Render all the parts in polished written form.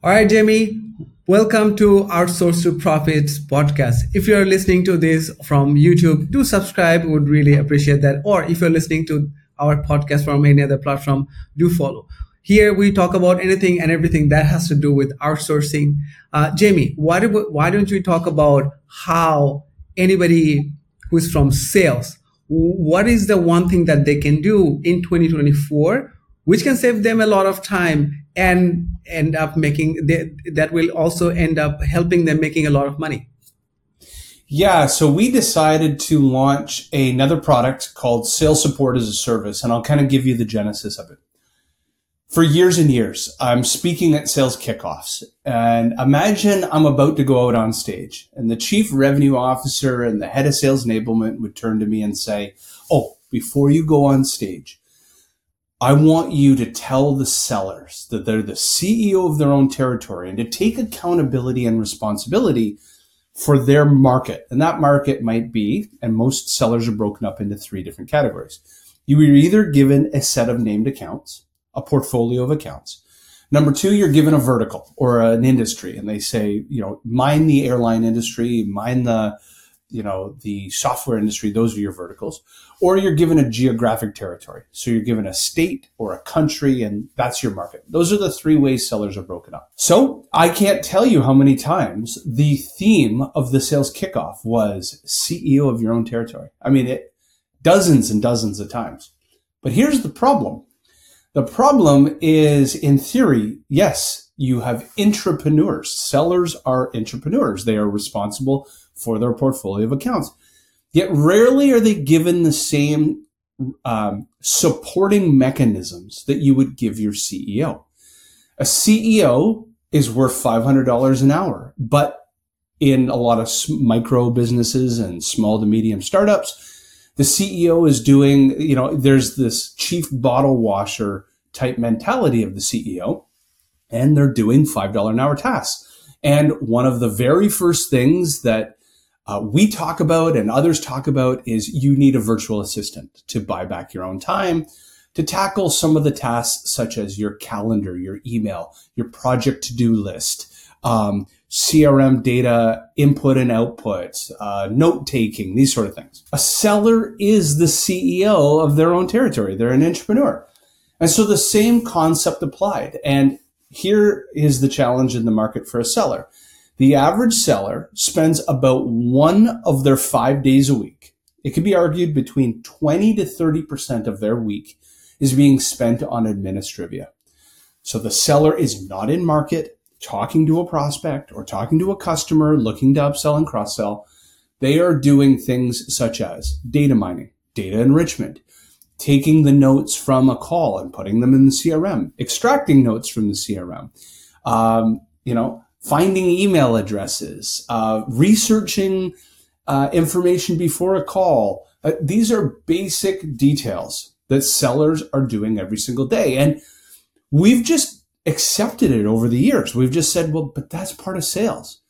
All right, Jamie, welcome to Outsource to Profits Podcast. If you're listening to this from YouTube, do subscribe. We would really appreciate that. Or if you're listening to our podcast from any other platform, do follow. Here we talk about anything and everything that has to do with outsourcing. Jamie, why don't you talk about how anybody who's from sales, what is the one thing that they can do in 2024, which can save them a lot of time and end up making that will also end up helping them making a lot of money? Yeah, so we decided to launch another product called Sales Support as a Service, and I'll kind of give you the genesis of it. For years and years, I'm speaking at sales kickoffs, and imagine I'm about to go out on stage, and the chief revenue officer and the head of sales enablement would turn to me and say, "Oh, before you go on stage, I want you to tell the sellers that they're the CEO of their own territory and to take accountability and responsibility for their market." And that market might be, and most sellers are broken up into three different categories. You are either given a set of named accounts, a portfolio of accounts. Number two, you're given a vertical or an industry. And they say, you know, mine the airline industry, mine the, you know, the software industry, those are your verticals. Or you're given a geographic territory. So you're given a state or a country, and that's your market. Those are the three ways sellers are broken up. So I can't tell you how many times the theme of the sales kickoff was CEO of your own territory. I mean, it dozens and dozens of times. But here's the problem. The problem is, in theory, yes, you have intrapreneurs. Sellers are intrapreneurs. They are responsible for their portfolio of accounts. Yet rarely are they given the same supporting mechanisms that you would give your CEO. A CEO is worth $500 an hour, but in a lot of micro businesses and small to medium startups, the CEO is doing, you know, there's this chief bottle washer type mentality of the CEO, and they're doing $5 an hour tasks. And one of the very first things that we talk about and others talk about is you need a virtual assistant to buy back your own time, to tackle some of the tasks such as your calendar, your email, your project to-do list, CRM data input and output, note-taking, these sort of things. A seller is the CEO of their own territory. They're an entrepreneur. And so the same concept applied. And here is the challenge in the market for a seller. The average seller spends about one of their 5 days a week. It could be argued between 20 to 30% of their week is being spent on administrivia. So the seller is not in market, talking to a prospect or talking to a customer, looking to upsell and cross-sell. They are doing things such as data mining, data enrichment, taking the notes from a call and putting them in the CRM, extracting notes from the CRM, finding email addresses, researching information before a call. These are basic details that sellers are doing every single day. And we've just accepted it over the years. We've just said, well, but that's part of sales.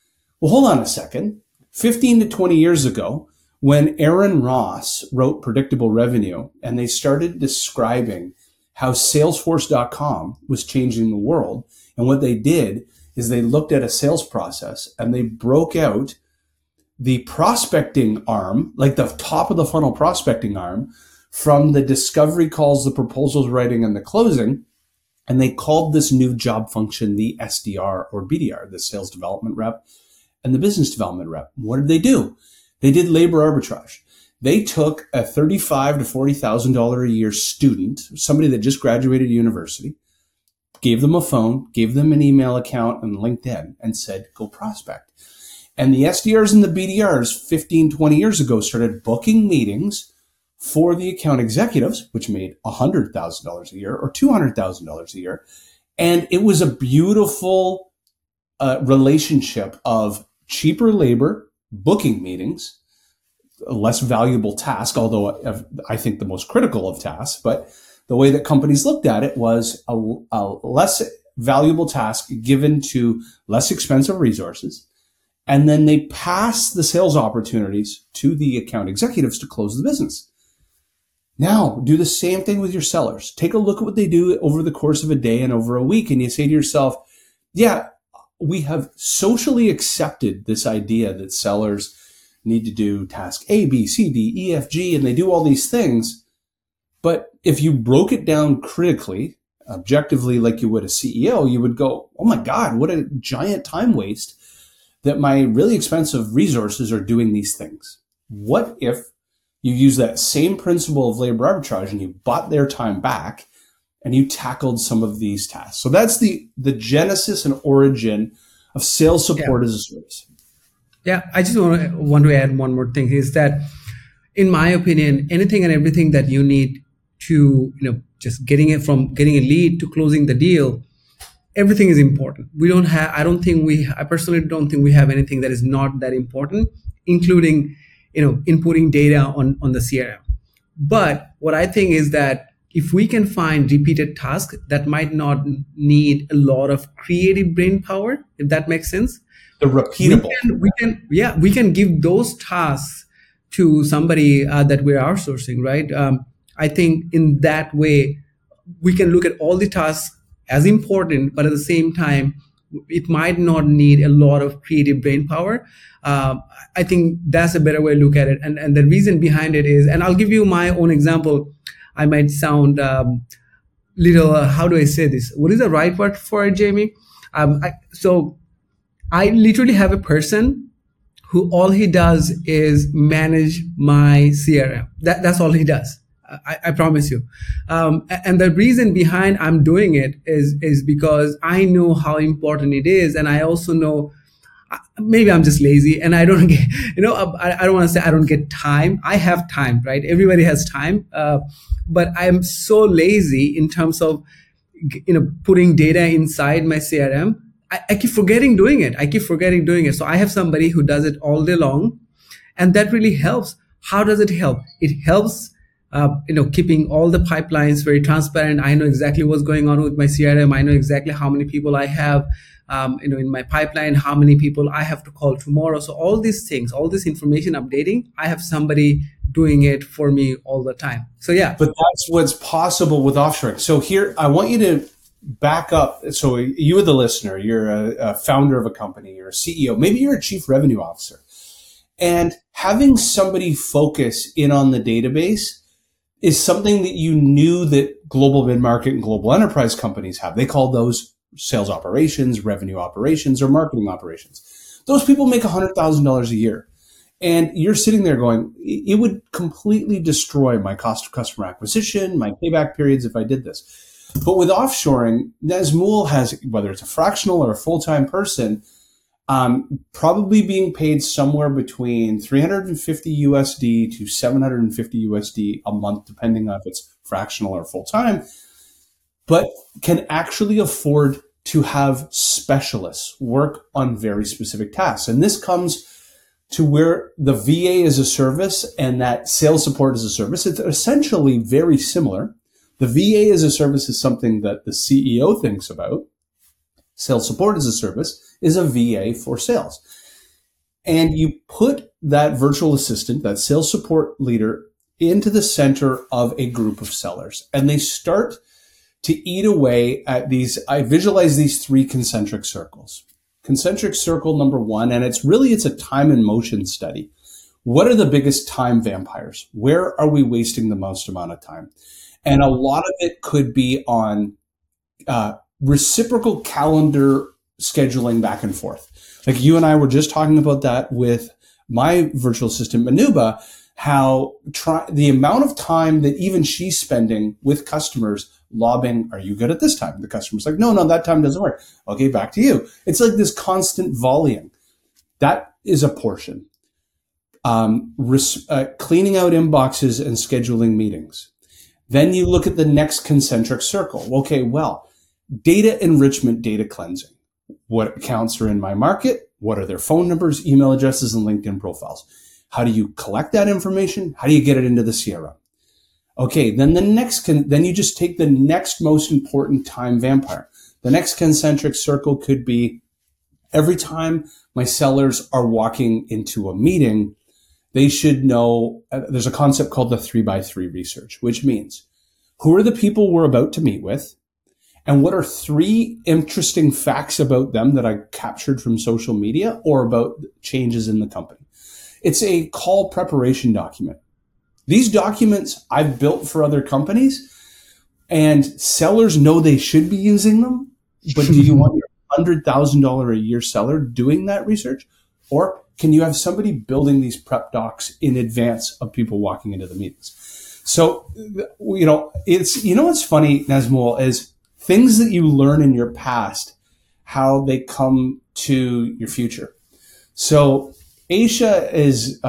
Well, hold on a second. 15 to 20 years ago, when Aaron Ross wrote Predictable Revenue and they started describing how Salesforce.com was changing the world, and what they did is they looked at a sales process and they broke out the prospecting arm, like the top of the funnel prospecting arm, from the discovery calls, the proposals writing, and the closing. And they called this new job function the SDR or BDR, the sales development rep and the business development rep. What did they do? They did labor arbitrage. They took a $35,000 to $40,000 a year student, somebody that just graduated university, gave them a phone, gave them an email account and LinkedIn, and said, go prospect. And the SDRs and the BDRs 15, 20 years ago started booking meetings for the account executives, which made $100,000 a year or $200,000 a year. And it was a beautiful relationship of cheaper labor, booking meetings, a less valuable task, although I think the most critical of tasks, but the way that companies looked at it was a less valuable task given to less expensive resources. And then they passed the sales opportunities to the account executives to close the business. Now do the same thing with your sellers. Take a look at what they do over the course of a day and over a week. And you say to yourself, yeah, we have socially accepted this idea that sellers need to do task A, B, C, D, E, F, G, and they do all these things. But if you broke it down critically, objectively, like you would a CEO, you would go, oh my God, what a giant time waste that my really expensive resources are doing these things. What if you use that same principle of labor arbitrage and you bought their time back and you tackled some of these tasks? So that's the genesis and origin of sales support as a service. Yeah, I just want to add one more thing is that, in my opinion, anything and everything that you need to, just getting a lead to closing the deal, everything is important. I personally don't think we have anything that is not that important, including, inputting data on the CRM. But what I think is that if we can find repeated tasks that might not need a lot of creative brain power, if that makes sense. The repeatable. We can give those tasks to somebody that we're outsourcing, right? I think in that way, we can look at all the tasks as important, but at the same time, it might not need a lot of creative brain power. I think that's a better way to look at it. And the reason behind it is, and I'll give you my own example. I might sound how do I say this? What is the right word for it, Jamie? So I literally have a person who all he does is manage my CRM. That's all he does. I promise you. And the reason behind I'm doing it is because I know how important it is. And I also know, maybe I'm just lazy and I don't get, I don't want to say I don't get time. I have time, right? Everybody has time. But I'm so lazy in terms of, putting data inside my CRM. I keep forgetting doing it. So I have somebody who does it all day long, and that really helps. How does it help? It helps keeping all the pipelines very transparent. I know exactly what's going on with my CRM. I know exactly how many people I have, in my pipeline, how many people I have to call tomorrow. So all these things, all this information updating, I have somebody doing it for me all the time. So yeah. But that's what's possible with offshoring. So here, I want you to back up. So you are the listener, you're a founder of a company, you're a CEO, maybe you're a chief revenue officer. And having somebody focus in on the database is something that you knew that global mid-market and global enterprise companies have. They call those sales operations, revenue operations, or marketing operations. Those people make $100,000 a year. And you're sitting there going, it would completely destroy my cost of customer acquisition, my payback periods if I did this. But with offshoring, Nazmul has, whether it's a fractional or a full-time person, probably being paid somewhere between $350 to $750 a month, depending on if it's fractional or full-time, but can actually afford to have specialists work on very specific tasks. And this comes to where the VA is a service and that sales support is a service. It's essentially very similar. The VA is a service is something that the CEO thinks about. Sales support as a service is a VA for sales. And you put that virtual assistant, that sales support leader, into the center of a group of sellers. And they start to eat away at these, I visualize these three concentric circles. Concentric circle number one, and it's a time and motion study. What are the biggest time vampires? Where are we wasting the most amount of time? And a lot of it could be on reciprocal calendar scheduling back and forth. Like you and I were just talking about that with my virtual assistant, Manuba, how the amount of time that even she's spending with customers lobbing, are you good at this time? The customer's like, no, that time doesn't work. Okay, back to you. It's like this constant volleying. That is a portion. Cleaning out inboxes and scheduling meetings. Then you look at the next concentric circle. Okay, data enrichment, data cleansing. What accounts are in my market? What are their phone numbers, email addresses, and LinkedIn profiles? How do you collect that information? How do you get it into the CRM? Okay, then then you just take the next most important time vampire. The next concentric circle could be every time my sellers are walking into a meeting, they should know, there's a concept called the 3x3 research, which means who are the people we're about to meet with? And what are three interesting facts about them that I captured from social media or about changes in the company? It's a call preparation document. These documents I've built for other companies, and sellers know they should be using them. But do you want your $100,000 a year seller doing that research? Or can you have somebody building these prep docs in advance of people walking into the meetings? So, what's funny, Nazmul, is things that you learn in your past, how they come to your future. So Aisha is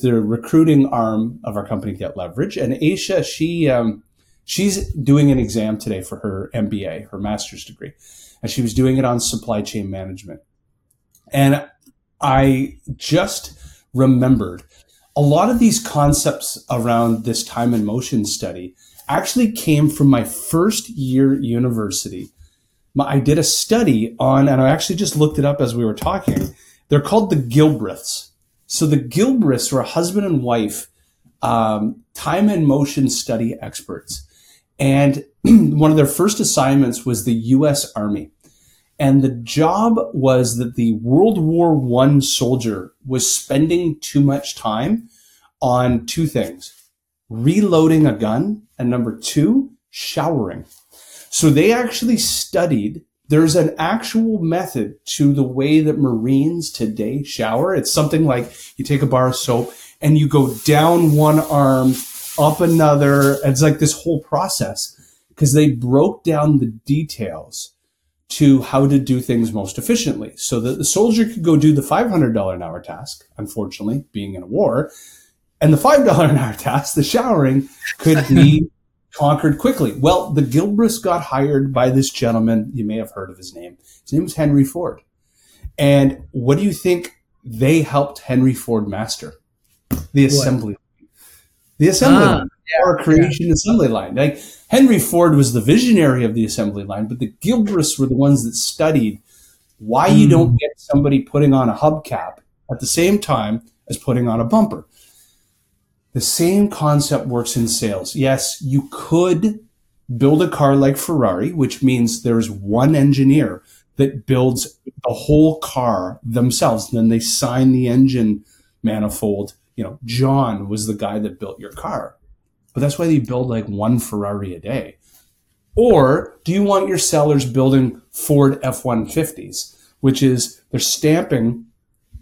the recruiting arm of our company, Get Leverage. And Aisha, she's doing an exam today for her MBA, her master's degree. And she was doing it on supply chain management. And I just remembered a lot of these concepts around this time and motion study actually came from my first year at university. I did a study on, and I actually just looked it up as we were talking. They're called the Gilbreths. So the Gilbreths were a husband and wife, time and motion study experts. And one of their first assignments was the US Army. And the job was that the World War I soldier was spending too much time on two things: reloading a gun, and number two, showering. So they actually studied, there's an actual method to the way that Marines today shower. It's something like you take a bar of soap and you go down one arm, up another. It's like this whole process, because they broke down the details to how to do things most efficiently so that the soldier could go do the $500 an hour task, unfortunately, being in a war, and the $5 an hour task, the showering, could be conquered quickly. Well, the Gilbreths got hired by this gentleman. You may have heard of his name. His name was Henry Ford. And what do you think they helped Henry Ford master? The assembly line. The assembly line. Our creation assembly line. Like, Henry Ford was the visionary of the assembly line, but the Gilbreths were the ones that studied why you don't get somebody putting on a hubcap at the same time as putting on a bumper. The same concept works in sales. Yes, you could build a car like Ferrari, which means there's one engineer that builds the whole car themselves. And then they sign the engine manifold. John was the guy that built your car. But that's why they build like one Ferrari a day. Or do you want your sellers building Ford F-150s, which is they're stamping,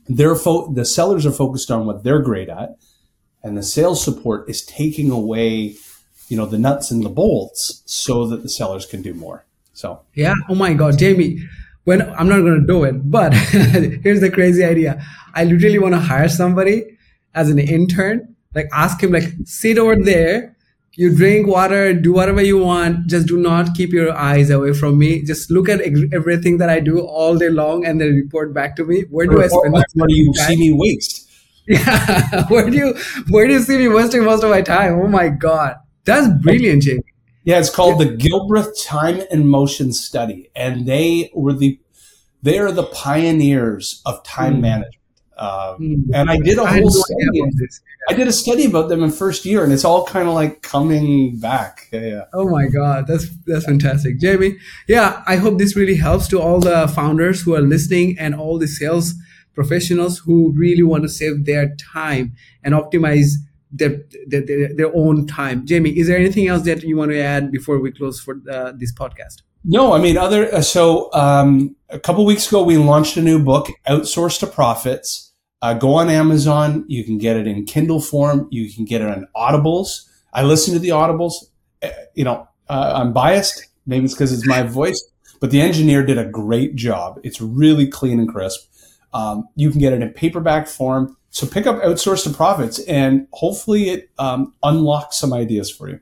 the sellers are focused on what they're great at. And the sales support is taking away, the nuts and the bolts so that the sellers can do more. So, yeah. Oh my God, Jamie, I'm not going to do it, but here's the crazy idea. I literally want to hire somebody as an intern, like ask him, like, sit over there, you drink water, do whatever you want. Just do not keep your eyes away from me. Just look at everything that I do all day long and then report back to me. Where do I spend my time? Where do you see me waste? Yeah, where do you see me wasting most of my time? Oh my God, that's brilliant, Jamie. Yeah, it's called the Gilbreth Time and Motion Study, and they are the pioneers of time management. And I did a study about them in first year, and it's all kind of like coming back. Yeah. Oh my God, that's fantastic, Jamie. Yeah, I hope this really helps to all the founders who are listening and all the sales professionals who really want to save their time and optimize their own time. Jamie, is there anything else that you want to add before we close for this podcast? No, I mean, a couple of weeks ago, we launched a new book, Outsource to Profits. Go on Amazon. You can get it in Kindle form. You can get it on Audibles. I listen to the Audibles. I'm biased. Maybe it's because it's my voice, but the engineer did a great job. It's really clean and crisp. You can get it in paperback form. So pick up Outsource to Profits, and hopefully it unlocks some ideas for you.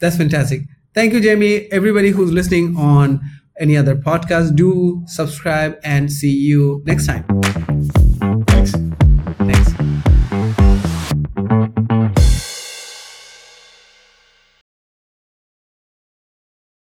That's fantastic. Thank you, Jamie. Everybody who's listening on any other podcast, do subscribe, and see you next time.